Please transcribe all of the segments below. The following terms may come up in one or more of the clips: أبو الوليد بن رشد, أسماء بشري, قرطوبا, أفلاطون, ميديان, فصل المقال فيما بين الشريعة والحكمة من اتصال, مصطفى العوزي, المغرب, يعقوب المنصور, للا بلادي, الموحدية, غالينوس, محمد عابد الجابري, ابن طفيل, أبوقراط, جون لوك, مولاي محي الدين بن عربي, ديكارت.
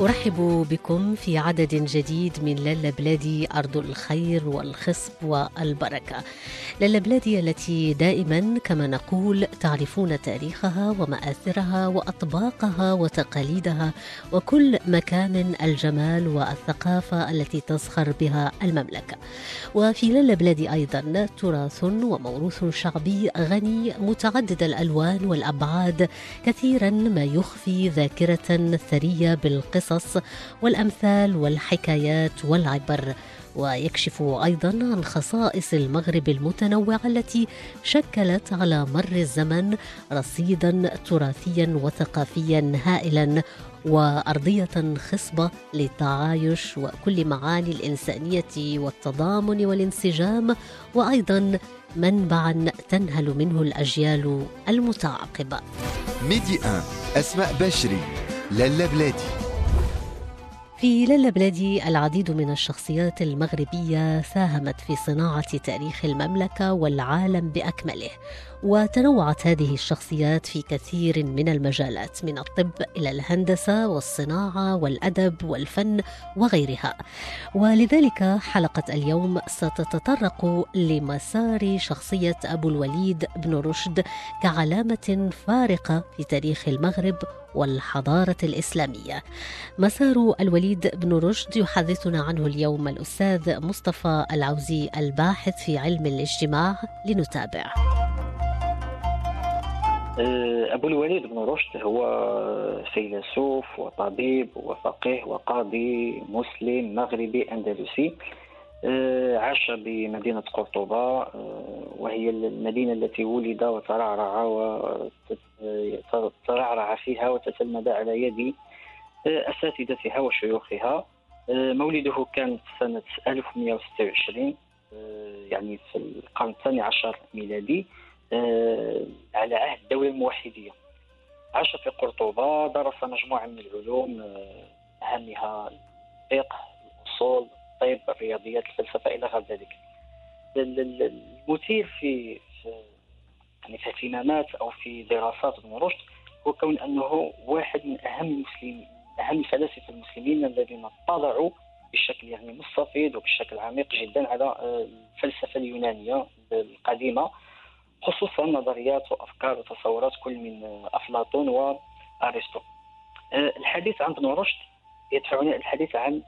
أرحب بكم في عدد جديد من للا بلادي، أرض الخير والخصب والبركة. للا بلادي التي دائما كما نقول تعرفون تاريخها ومآثرها وأطباقها وتقاليدها وكل مكان الجمال والثقافة التي تزخر بها المملكة. وفي للا بلادي أيضا تراث وموروث شعبي غني متعدد الألوان والأبعاد، كثيرا ما يخفي ذاكرة ثرية بالقصص والأمثال والحكايات والعبر، ويكشف أيضا عن خصائص المغرب المتنوعة التي شكلت على مر الزمن رصيدا تراثيا وثقافيا هائلا وأرضية خصبة للتعايش وكل معاني الإنسانية والتضامن والانسجام، وأيضا منبعا تنهل منه الأجيال المتعاقبة. ميديان، أسماء بشري، للا بلادي. في للا بلادي العديد من الشخصيات المغربية ساهمت في صناعة تاريخ المملكة والعالم بأكمله، وتنوعت هذه الشخصيات في كثير من المجالات، من الطب إلى الهندسة والصناعة والأدب والفن وغيرها. ولذلك حلقة اليوم ستتطرق لمسار شخصية أبو الوليد بن رشد كعلامة فارقة في تاريخ المغرب والحضارة الإسلامية. مسار الوليد بن رشد يحدثنا عنه اليوم الأستاذ مصطفى العوزي، الباحث في علم الاجتماع. لنتابع. أبو الوليد بن رشد هو فيلسوف وطبيب وفقيه وقاضي مسلم مغربي أندلسي، عاش بمدينة قرطوبا، وهي المدينة التي ولد وترعرع فيها وتتلمذ على يد أساتذتها وشيوخها. مولده كان سنة 1126، يعني في القرن الثاني عشر ميلادي، على عهد الدولة الموحدية. عاش في قرطوبا، درس مجموعة من العلوم، أهمها الفقه، الأصول، الطب، الرياضيات، الفلسفة إلى غير ذلك. المثير في اهتمامات أو في دراسات ابن رشد هو كون أنه واحد من أهم الفلاسفة المسلمين الذين اطلعوا بشكل مستفيض وبشكل عميق جدا على الفلسفة اليونانية القديمة، خصوصا نظريات وأفكار وتصورات كل من أفلاطون وأرسطو. الحديث عن ابن رشد يدفعنا الحديث عن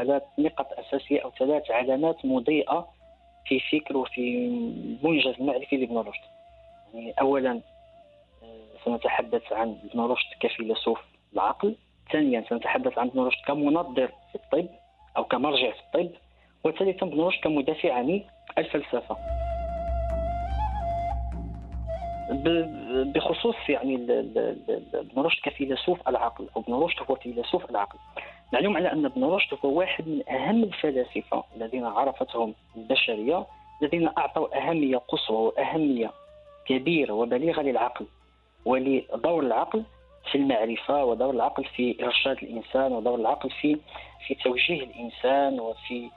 ثلاث نقاط أساسية أو ثلاث علامات مضيئة في فكر وفي منجز المعرفي لابن رشد. أولا سنتحدث عن ابن رشد كفيلسوف العقل، ثانيا سنتحدث عن ابن رشد كمنظر في الطب أو كمرجع في الطب، وثالثا ابن رشد كمدافع عن الفلسفة. بخصوص ابن رشد كفيلسوف العقل، ابن رشد هو فيلسوف العقل. معلوم على أن ابن رشد هو واحد من أهم الفلاسفة الذين عرفتهم البشرية، الذين أعطوا أهمية قصوى وأهمية كبيرة وبليغة للعقل ولدور العقل في المعرفة، ودور العقل في إرشاد الإنسان، ودور العقل في توجيه الإنسان، وفي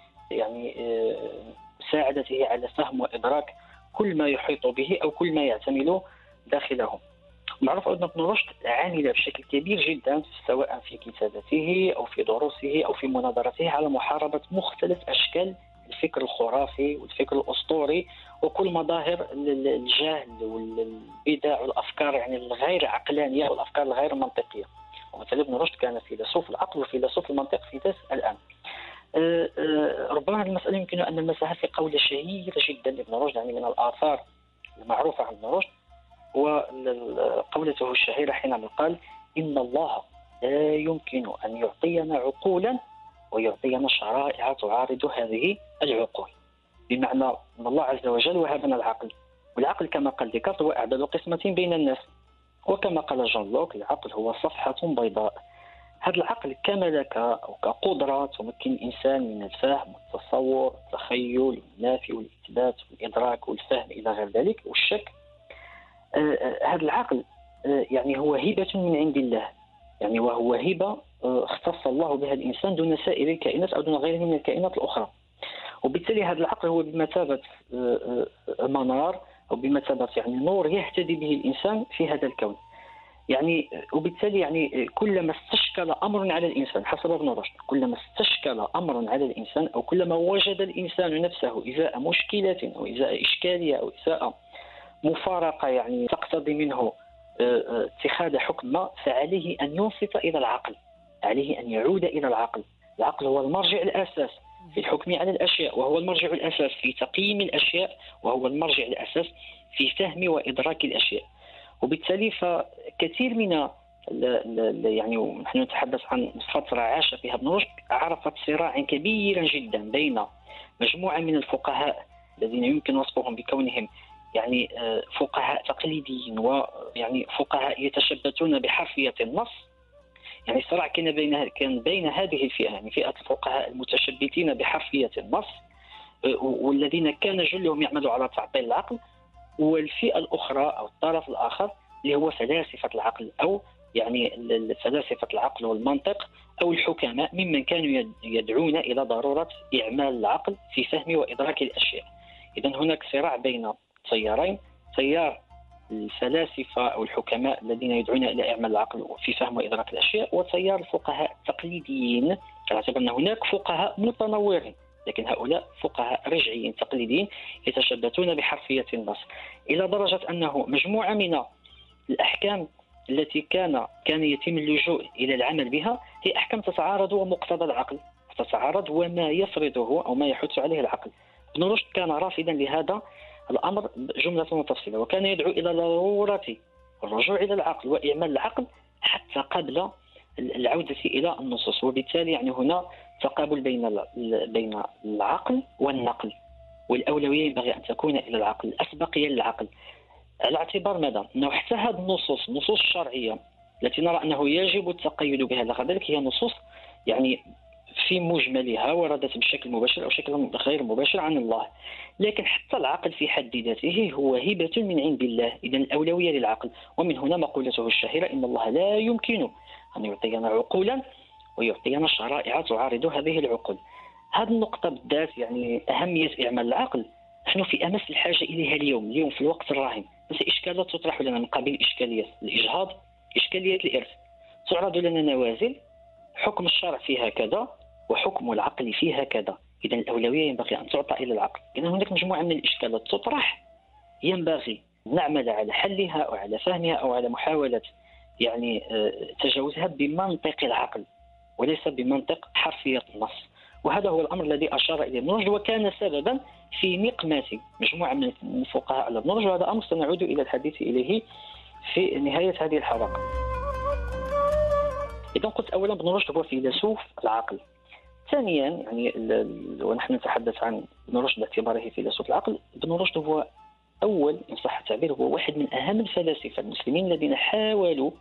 مساعدته على فهم وإدراك كل ما يحيط به أو كل ما يعتمله داخله. معروف أن ابن رشد عامل بشكل كبير جدا سواء في كتابته أو في دروسه أو في مناظراته على محاربة مختلف أشكال الفكر الخرافي والفكر الأسطوري وكل مظاهر الجهل والبدع والأفكار الغير عقلانية والأفكار الغير منطقية. ومثلا ابن رشد كان فيلسوف العقل وفيلسوف المنطق في ذات الآن. ربما المسألة يمكن أن نلمسها في قولة شهيرة جدا لابن رشد، من الآثار المعروفة عن ابن رشد وقولته الشهيرة حينما قال: إن الله لا يمكن أن يعطينا عقولا ويعطينا شرائع تعارض هذه العقول. بمعنى أن الله عز وجل وهبنا العقل، والعقل كما قال ديكارت هو أعدل قسمة بين الناس، وكما قال جون لوك العقل هو صفحة بيضاء. هذا العقل كمل كقدرة تمكن الإنسان من الفهم والتصور والتخيل والنافي والإثبات والإدراك والفهم إلى غير ذلك والشك. هذا العقل يعني هو هبة من عند الله، يعني وهو هبة اختص الله بها الإنسان دون سائر الكائنات أو دون غيره من الكائنات الأخرى. وبالتالي هذا العقل هو بمثابة منار أو بمثابة يعني نور يهتدي به الإنسان في هذا الكون. يعني وبالتالي يعني كلما استشكل أمر على الإنسان حسب ابن رشد، كلما استشكل أمر على الإنسان أو كلما وجد الإنسان نفسه إزاء مشكلة أو إزاء إشكالية أو إزاء مفارقة يعني تقتضي منه اتخاذ حكم ما، فعليه أن ينصت إلى العقل، عليه أن يعود إلى العقل. العقل هو المرجع الأساس في الحكم على الأشياء، وهو المرجع الأساس في تقييم الأشياء، وهو المرجع الأساس في فهم وإدراك الأشياء. وبالتالي فكثير من يعني ونحن نتحدث عن فترة عاش فيها ابن رشد عرفت صراعا كبيرا جدا بين مجموعة من الفقهاء الذين يمكن وصفهم بكونهم يعني فقهاء تقليديين ويعني فقهاء يتشبثون بحرفية النص. يعني الصراع كان بين هذه الفئة، يعني فئة الفقهاء المتشبثين بحرفية النص والذين كان جلهم يعمل على تعطيل العقل، والفئة الأخرى أو الطرف الآخر اللي هو فلاسفة العقل أو يعني فلاسفة العقل والمنطق أو الحكماء ممن كانوا يدعون إلى ضرورة إعمال العقل في فهم وإدراك الأشياء. إذن هناك صراع بين تيارين، تيار الفلاسفة أو الحكماء الذين يدعون إلى إعمال العقل في فهم وإدراك الأشياء، وتيار الفقهاء التقليديين. أعتبر أن هناك فقهاء متنورين لكن هؤلاء فقهاء رجعيين تقليديين يتشبثون بحرفية النص، إلى درجة أنه مجموعة من الأحكام التي كان يتم اللجوء إلى العمل بها هي أحكام تتعارض ومقتضى العقل، تتعارض وما يفرضه أو ما يحث عليه العقل. ابن رشد كان رافضا لهذا الأمر جملة وتفصيلا، وكان يدعو إلى ضرورة الرجوع إلى العقل وإعمال العقل حتى قبل العودة إلى النصوص. وبالتالي يعني هنا تقابل بين العقل والنقل، والأولوية ينبغي أن تكون إلى العقل، الأسبقية للعقل، على اعتبار ماذا؟ أنه حتى هذه النصوص الشرعية التي نرى أنه يجب التقيد بها لذلك هي نصوص يعني في مجملها وردت بشكل مباشر أو شكل غير مباشر عن الله، لكن حتى العقل في حد ذاته هو هبة من عند الله. إذن الأولوية للعقل، ومن هنا مقولته الشهيرة إن الله لا يمكنه أن يعطينا عقولا ويعطينا شرائع تعارض هذه العقول. هذه النقطة بالذات يعني أهمية إعمال العقل نحن في أمس الحاجة إليها اليوم في الوقت الراهن. بس إشكالات تطرح لنا من قبيل إشكالية الإجهاض، إشكالية الإرث، تعرض لنا نوازل حكم الشرع فيها كذا وحكم العقل فيها كذا. إذن الأولوية ينبغي أن تعطى إلى العقل. إذن هناك مجموعة من الإشكالات تطرح ينبغي نعمل على حلها أو على فهمها أو على محاولة يعني تجاوزها بمنطق العقل وليس بمنطق حرفية النص. وهذا هو الأمر الذي أشار إليه ابن رشد وكان سببا في نقمة مجموعة من الفقهاء على ابن رشد، وهذا أمر سنعود إلى الحديث إليه في نهاية هذه الحلقة. إذن قلت أولا ابن رشد هو فيلسوف العقل. ثانيا يعني ونحن نتحدث عن ابن رشد باعتباره فيلسوف العقل، ابن رشد هو أول إن صح التعبير هو واحد من أهم الفلاسفة المسلمين الذين حاولوا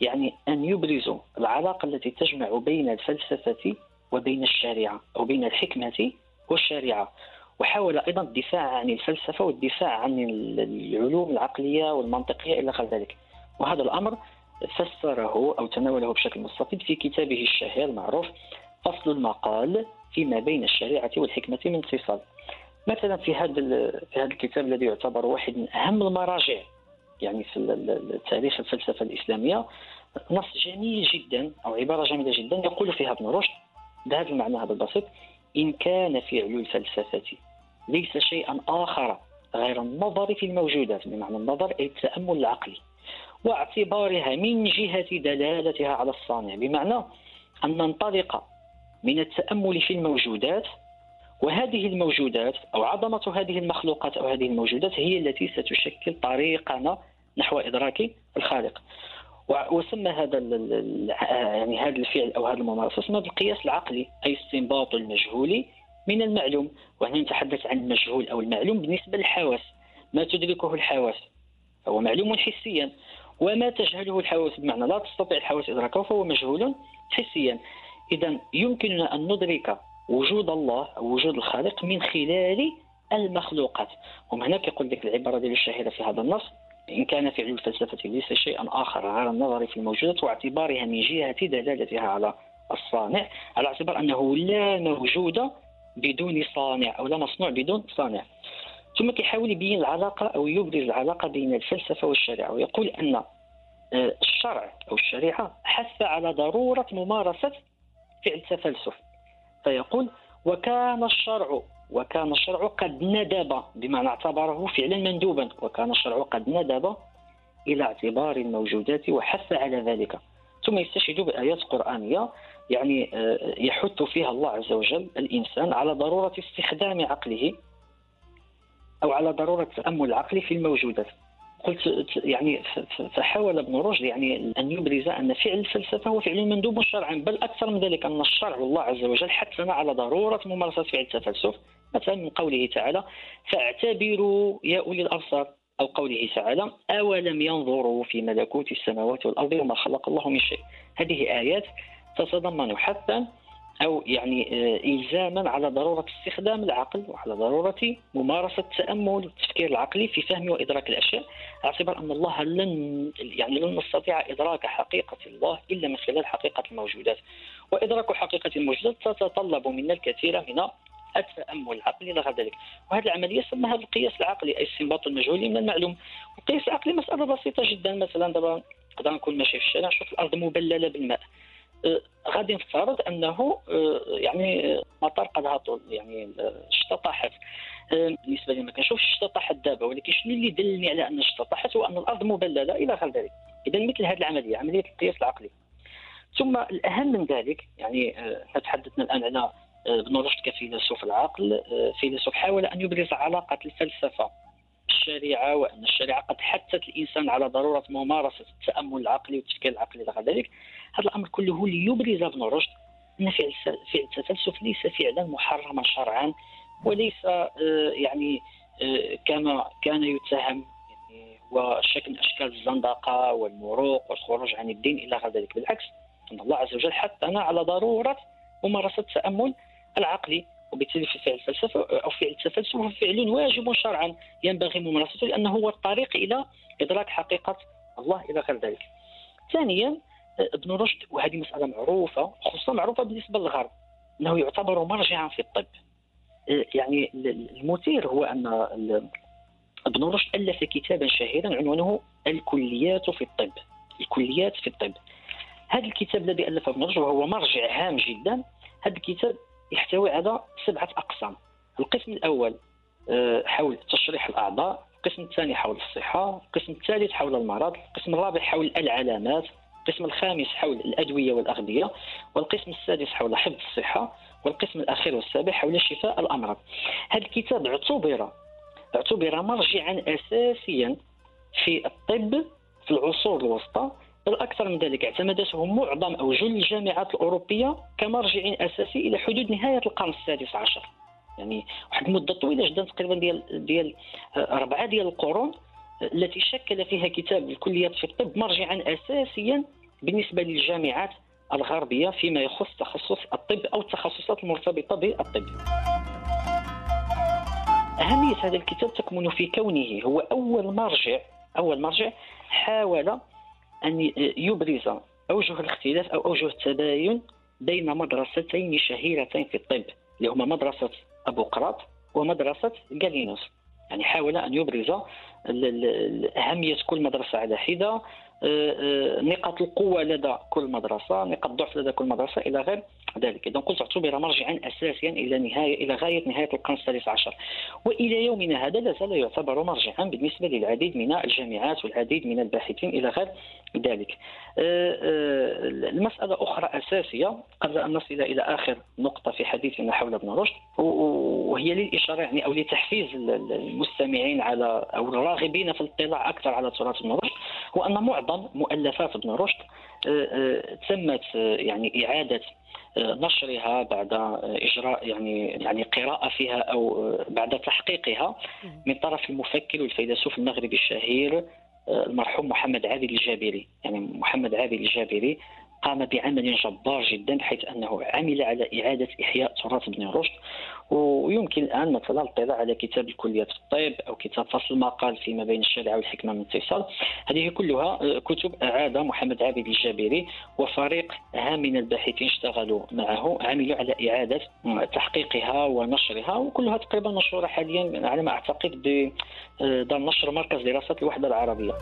يعني أن يبرزوا العلاقة التي تجمع بين الفلسفة وبين الشريعة أو بين الحكمة والشريعة، وحاول أيضا الدفاع عن الفلسفة والدفاع عن العلوم العقلية والمنطقية إلى غير ذلك. وهذا الأمر فسره أو تناوله بشكل مستفيض في كتابه الشهير المعروف فصل المقال فيما بين الشريعة والحكمة من اتصال. مثلا في هذا الكتاب الذي يعتبر واحد من أهم المراجع يعني في تاريخ الفلسفة الإسلامية نص جميل جدا أو عبارة جميلة جدا يقول فيها ابن رشد بهذا المعنى هذا البسيط: إن كان فعل الفلسفة ليس شيئا آخر غير النظر في الموجودات، بمعنى النظر أي التأمل العقلي، واعتبارها من جهة دلالتها على الصانع، بمعنى أن ننطلق من التأمل في الموجودات، وهذه الموجودات أو عظمة هذه المخلوقات أو هذه الموجودات هي التي ستشكل طريقنا نحو إدراك الخالق. وسمى هذا يعني هذا الفعل أو هذا الممارسة اسمها بالقياس العقلي، أي استنباط المجهول من المعلوم. وهنا نتحدث عن المجهول أو المعلوم بالنسبة للحواس، ما تدركه الحواس فهو معلوم حسيا، وما تجهله الحواس بمعنى لا تستطيع الحواس إدراكه فهو مجهول حسيا. إذا يمكننا أن ندرك وجود الله أو وجود الخالق من خلال المخلوقات. وهنا كيقول لك العبارة ديال الشهيرة في هذا النص: إن كان فعل الفلسفة ليس شيئا آخر غير النظر في الموجودات واعتبارها من جهة دلالتها على الصانع، على اعتبار أنه لا موجود بدون صانع أو لا مصنوع بدون صانع. ثم كيحاول يبين العلاقة أو يبرز العلاقة بين الفلسفة والشريعة، ويقول أن الشرع أو الشريعة حث على ضرورة ممارسة فعل التفلسف، فيقول: وكان الشرع قد ندب، بمعنى اعتبره فعلا مندوبا، وكان الشرع قد ندب إلى اعتبار الموجودات وحث على ذلك. ثم يستشهد بآيات قرآنية يعني يحث فيها الله عز وجل الإنسان على ضرورة استخدام عقله أو على ضرورة التأمل العقلي في الموجودات. قلت يعني فحاول ابن رشد يعني أن يبرز أن فعل الفلسفة هو فعل مندوب شرعا، بل أكثر من ذلك، أن الشرع والله عز وجل حثنا على ضرورة ممارسة فعل التفلسف، مثلا من قوله تعالى: فاعتبروا يا أولي الأبصار، أو قوله تعالى: أولم ينظروا في ملكوت السماوات والأرض وما خلق الله من شيء. هذه آيات تتضمن حثا أو يعني إلزاما على ضرورة استخدام العقل وعلى ضرورة ممارسة التأمل والتفكير العقلي في فهم وإدراك الأشياء، اعتبر أن الله لن نستطيع إدراك حقيقة الله إلا من خلال حقيقة الموجودات، وإدراك حقيقة الموجودات تتطلب منا الكثير من التأمل العقلي إلى غير ذلك. وهذه العملية سمها القياس العقلي، أي استنباط المجهول من المعلوم. والقياس العقلي مسألة بسيطة جدا، مثلا دابا نقدر نكون ماشي في الشارع نشوف الأرض مبللة بالماء، غادي نفترض انه يعني مطر قد هطل، يعني الشتا طاحت. بالنسبه لي ما كنشوفش الشتا طاحت دابا، ولكن شنو اللي دلني على ان الشتا طاحت؟ هو ان الارض مبلله الى غير ذلك. اذا مثل هذه العمليه عمليه القياس العقلي. ثم الاهم من ذلك يعني تحدثنا الان على ابن رشد كفيلسوف العقل، فيلسوف حاول ان يبرز علاقه الفلسفه الشريعة، وأن الشريعة قد حثت الإنسان على ضرورة ممارسة التأمل العقلي والتفكير العقلي إلى غير ذلك. هذا الأمر كله ليبرز ابن رشد أن فعل التفلسف ليس فعلا محرما شرعا، وليس يعني كما كان يتهم يعني هو شكل من أشكال الزندقة والمروق والخروج عن الدين إلى غير ذلك. بالعكس، أن الله عز وجل حثنا على ضرورة ممارسة التأمل العقلي، وبالتالي فعل الفلسفة أو فعل التفلسف هو فعل واجب شرعا ينبغي ممارسته، لأنه هو الطريق إلى إدراك حقيقة الله إلى غير ذلك. ثانيا، ابن رشد، وهذه مسألة معروفة خصوصا معروفة بالنسبة للغرب، أنه يعتبر مرجعا في الطب. يعني المثير هو أن ابن رشد ألف كتابا شهيرا عنوانه الكليات في الطب. هذا الكتاب الذي ألفه ابن رشد وهو مرجع هام جدا، هذا الكتاب يحتوي على 7 أقسام. القسم الأول حول تشريح الأعضاء، القسم الثاني حول الصحة، القسم الثالث حول المرض، القسم الرابع حول العلامات، القسم الخامس حول الأدوية والأغذية، والقسم السادس حول حفظ الصحة، والقسم الأخير والسابع حول شفاء الأمراض. هذا الكتاب اعتبر مرجعا أساسيا في الطب في العصور الوسطى، الأكثر من ذلك اعتمدته معظم أو جل الجامعات الأوروبية كمرجع أساسي إلى حدود نهاية القرن ال16، يعني واحد مدة طويلة جدا تقريبا ديال 4 ديال القرون التي شكل فيها كتاب الكليات في الطب مرجعا أساسيا بالنسبة للجامعات الغربية فيما يخص تخصص الطب أو التخصصات المرتبطة بالطب. أهمية هذا الكتاب تكمن في كونه هو أول مرجع حاول أن يبرز أوجه الاختلاف أو أوجه التباين بين مدرستين شهيرتين في الطب، اللي هما مدرسة أبوقراط ومدرسة غالينوس. يعني حاول أن يبرز أهمية كل مدرسة على حدة، نقاط القوة لدى كل مدرسة، نقاط الضعف لدى كل مدرسة إلى غير ذلك. إذن قلت اعتبر مرجعا أساسيا إلى غاية نهاية القرن ال16، وإلى يومنا هذا لا زال يعتبر مرجعا بالنسبة للعديد من الجامعات والعديد من الباحثين إلى غير ذلك. المسألة أخرى أساسية قبل أن نصل إلى آخر نقطة في حديثنا حول ابن رشد، وهي للإشارة يعني أو لتحفيز المستمعين على أو الراغبين في الاطلاع أكثر على تراث ابن رشد، هو أن معظم مؤلفات ابن رشد تمت يعني إعادة نشرها بعد إجراء يعني قراءة فيها أو بعد تحقيقها من طرف المفكر والفيلسوف المغربي الشهير المرحوم محمد عابد الجابري. يعني محمد عابد الجابري قام بعمل جبار جدا، حيث أنه عمل على إعادة إحياء تراث بن رشد. ويمكن الآن مثلا الاطلاع على كتاب الكليات في الطب أو كتاب فصل المقال فيما بين الشريعة والحكمة من اتصال. هذه كلها كتب أعاد محمد عابد الجابري وفريق هام من الباحثين اشتغلوا معه، عملوا على إعادة تحقيقها ونشرها، وكلها تقريبا منشورة حاليا على ما أعتقد بضم نشر مركز دراسات الوحدة العربية.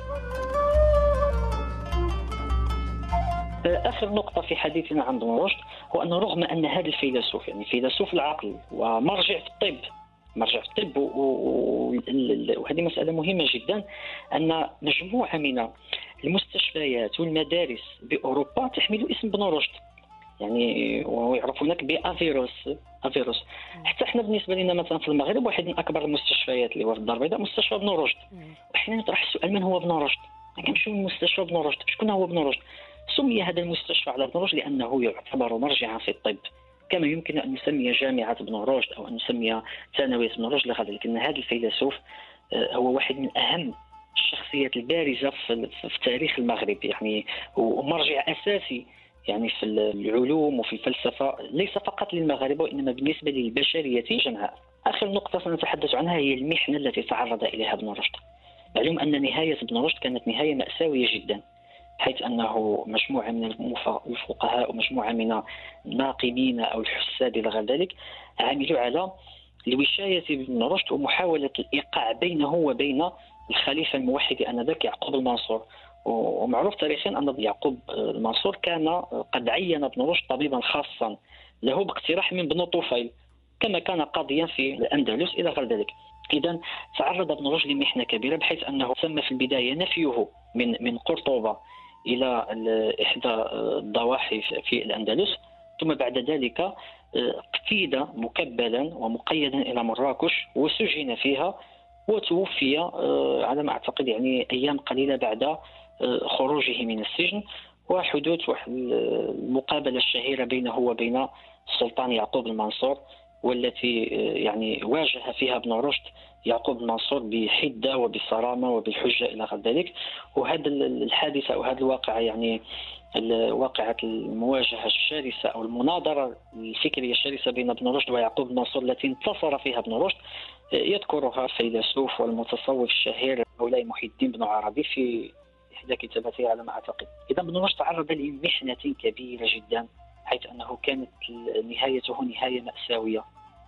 آخر نقطة في حديثنا عن ابن رشد هو أنه رغم أن هذا الفيلسوف، يعني فيلسوف العقل ومرجع في الطب، وهذه مسألة مهمة جدا، أن مجموعة من المستشفيات والمدارس بأوروبا تحمل اسم ابن رشد، يعني ويعرفونك بأفيروس. حتى احنا بالنسبه لنا مثلا في المغرب واحد من اكبر المستشفيات اللي هو في الدار البيضاء مستشفى ابن رشد. احنا نطرح السؤال من هو ابن رشد؟ كنمشيو لمستشفى ابن رشد، شكون هو ابن رشد؟ سمي هذا المستشفى على ابن رشد لانه يعتبر مرجعا في الطب، كما يمكن ان نسمي جامعه ابن رشد او ان نسمي ثانويه ابن رشد لغدا، لكن هذا الفيلسوف هو واحد من اهم الشخصيات البارزه في تاريخ المغرب، يعني ومرجع اساسي يعني في العلوم وفي الفلسفة، ليس فقط للمغاربة وإنما بالنسبة للبشرية جمعاء. آخر نقطة سنتحدث عنها هي المحنة التي تعرض إليها ابن رشد. معلوم أن نهاية ابن رشد كانت نهاية مأساوية جدا، حيث أنه مجموعة من الفقهاء ومجموعة من الناقمين أو الحساد إلى غير ذلك عملوا على الوشاية بابن رشد ومحاولة الإيقاع بينه وبين الخليفة الموحد آنذاك يعقوب المنصور. ومعروف تاريخيا أن يعقوب المنصور كان قد عين ابن رشد طبيبا خاصا له باقتراح من ابن طفيل، كما كان قاضيا في الأندلس إلى غير ذلك. إذن تعرض ابن رشد لمحنة كبيرة، بحيث أنه تم في البداية نفيه من قرطوبا إلى إحدى الضواحي في الأندلس، ثم بعد ذلك اقتيد مكبلا ومقيدا إلى مراكش وسجن فيها، وتوفي على ما أعتقد يعني أيام قليلة بعد خروجه من السجن، وحدوث واحد المقابلة الشهيرة بينه وبين السلطان يعقوب المنصور، والتي يعني واجه فيها ابن رشد يعقوب المنصور بحدة وبصرامة وبالحجة إلى غير ذلك. وهذا الحادثة أو هذا الواقع يعني واقعة المواجهة الشرسة أو المناظرة الفكرية الشرسة بين ابن رشد ويعقوب المنصور التي انتصر فيها ابن رشد يذكرها الفيلسوف والمتصوف الشهير مولاي محي الدين بن عربي في إحدى كتاباته على ما أعتقد. إذا ابن رشد تعرض لمحنة كبيرة جدا، حيث أنه كانت نهايته نهاية مأساوية،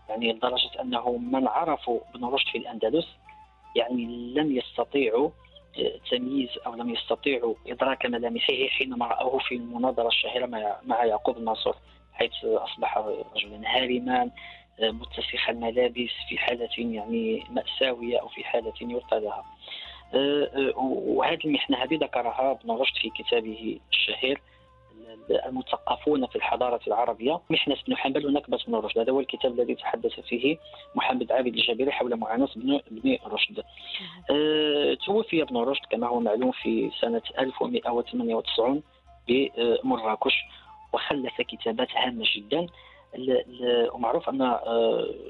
يعني لدرجة أنه من عرفوا ابن رشد في الأندلس يعني لم يستطيعوا تمييز أو لم يستطيعوا إدراك ملامحه حينما رأوه في المناظرة الشهيرة مع يعقوب المنصور، حيث أصبح رجلا هارما متسخ الملابس في حالة يعني مأساوية أو في حالة يرثى لها. وهذه المحنة هذه ذكرها ابن رشد في كتابه الشهير المثقفون في الحضارة العربية، محنة بن حنبل ونكبة بن رشد. هذا هو الكتاب الذي تحدث فيه محمد عابد الجابري حول معاناة ابن رشد. توفي ابن رشد كما هو معلوم في سنة 1198 بمراكش، وخلف كتابات هامة جدا، ومعروف أن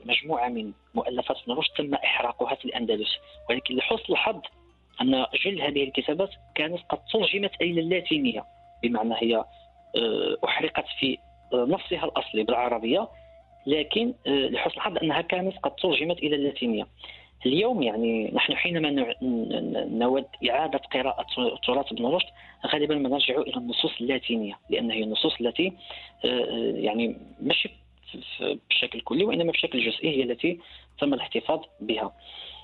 مجموعة من مؤلفات ابن رشد تم إحراقها في الأندلس، ولكن لحسن الحظ أن جل هذه الكتابات كانت قد ترجمت إلى اللاتينية، بمعنى هي أحرقت في نصها الأصلي بالعربية، لكن لحسن الحظ أنها كانت قد ترجمت إلى اللاتينية. اليوم يعني نحن حينما نود إعادة قراءة تراث ابن رشد غالبا ما نرجع إلى النصوص اللاتينية، لأن هي النصوص التي يعني مش بشكل كلي وإنما بشكل جزئي هي التي تم الاحتفاظ بها.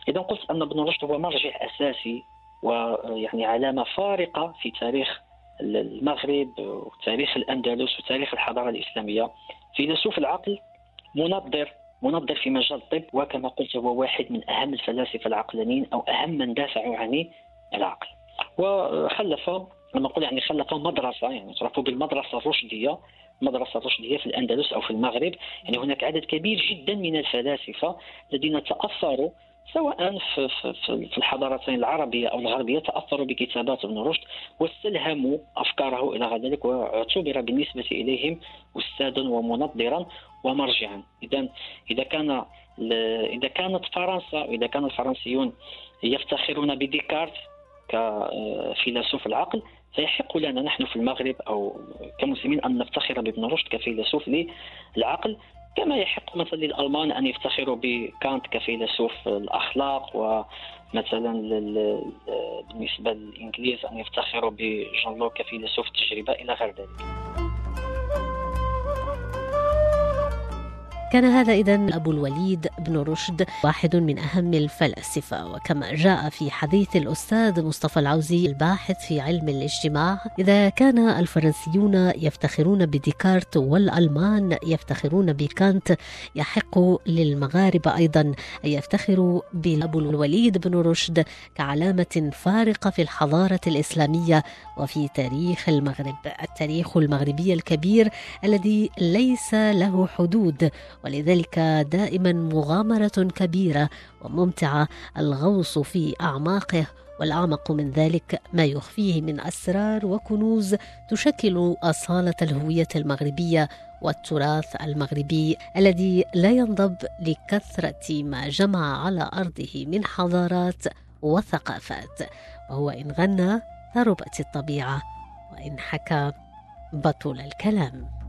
إذا قلت أن ابن رشد هو مرجع أساسي ويعني علامة فارقة في تاريخ المغرب وتاريخ الأندلس وتاريخ الحضارة الإسلامية، فيلسوف العقل، منظر في مجال الطب، وكما قلت هو واحد من أهم الفلاسفة العقلانيين أو أهم من دافعوا عن العقل. وخلف لما نقول يعني خلق مدرسة، يعني تعرفوا بالمدرسة الرشدية، المدرسة الرشدية في الأندلس أو في المغرب، يعني هناك عدد كبير جدا من الفلاسفة الذين تأثروا سواء في الحضارتين العربية أو الغربية، تأثروا بكتابات ابن رشد واستلهموا أفكاره إلى غير ذلك، واعتبر بالنسبة إليهم أستاذا ومنظرا ومرجعا. إذا كانت فرنسا، إذا كان الفرنسيون يفتخرون بديكارت كفيلسوف العقل، فيحق لنا نحن في المغرب أو كمسلمين أن نفتخر بابن رشد كفيلسوف للعقل، كما يحق مثلا للألمان أن يفتخروا بكانت كفيلسوف الأخلاق، ومثلا بالنسبة للإنجليز أن يفتخروا بجون لوك كفيلسوف التجربة إلى غير ذلك. كان هذا إذن أبو الوليد بن رشد، واحد من أهم الفلاسفة. وكما جاء في حديث الأستاذ مصطفى العوزي الباحث في علم الاجتماع، إذا كان الفرنسيون يفتخرون بديكارت والألمان يفتخرون بكانت، يحق للمغاربة أيضا أن يفتخروا بأبو الوليد بن رشد كعلامة فارقة في الحضارة الإسلامية وفي تاريخ المغرب، التاريخ المغربي الكبير الذي ليس له حدود. ولذلك دائما مغامرة كبيرة وممتعة الغوص في أعماقه، والأعمق من ذلك ما يخفيه من أسرار وكنوز تشكل أصالة الهوية المغربية والتراث المغربي الذي لا ينضب لكثرة ما جمع على أرضه من حضارات وثقافات. وهو إن غنى ثربت الطبيعة، وإن حكى بطل الكلام.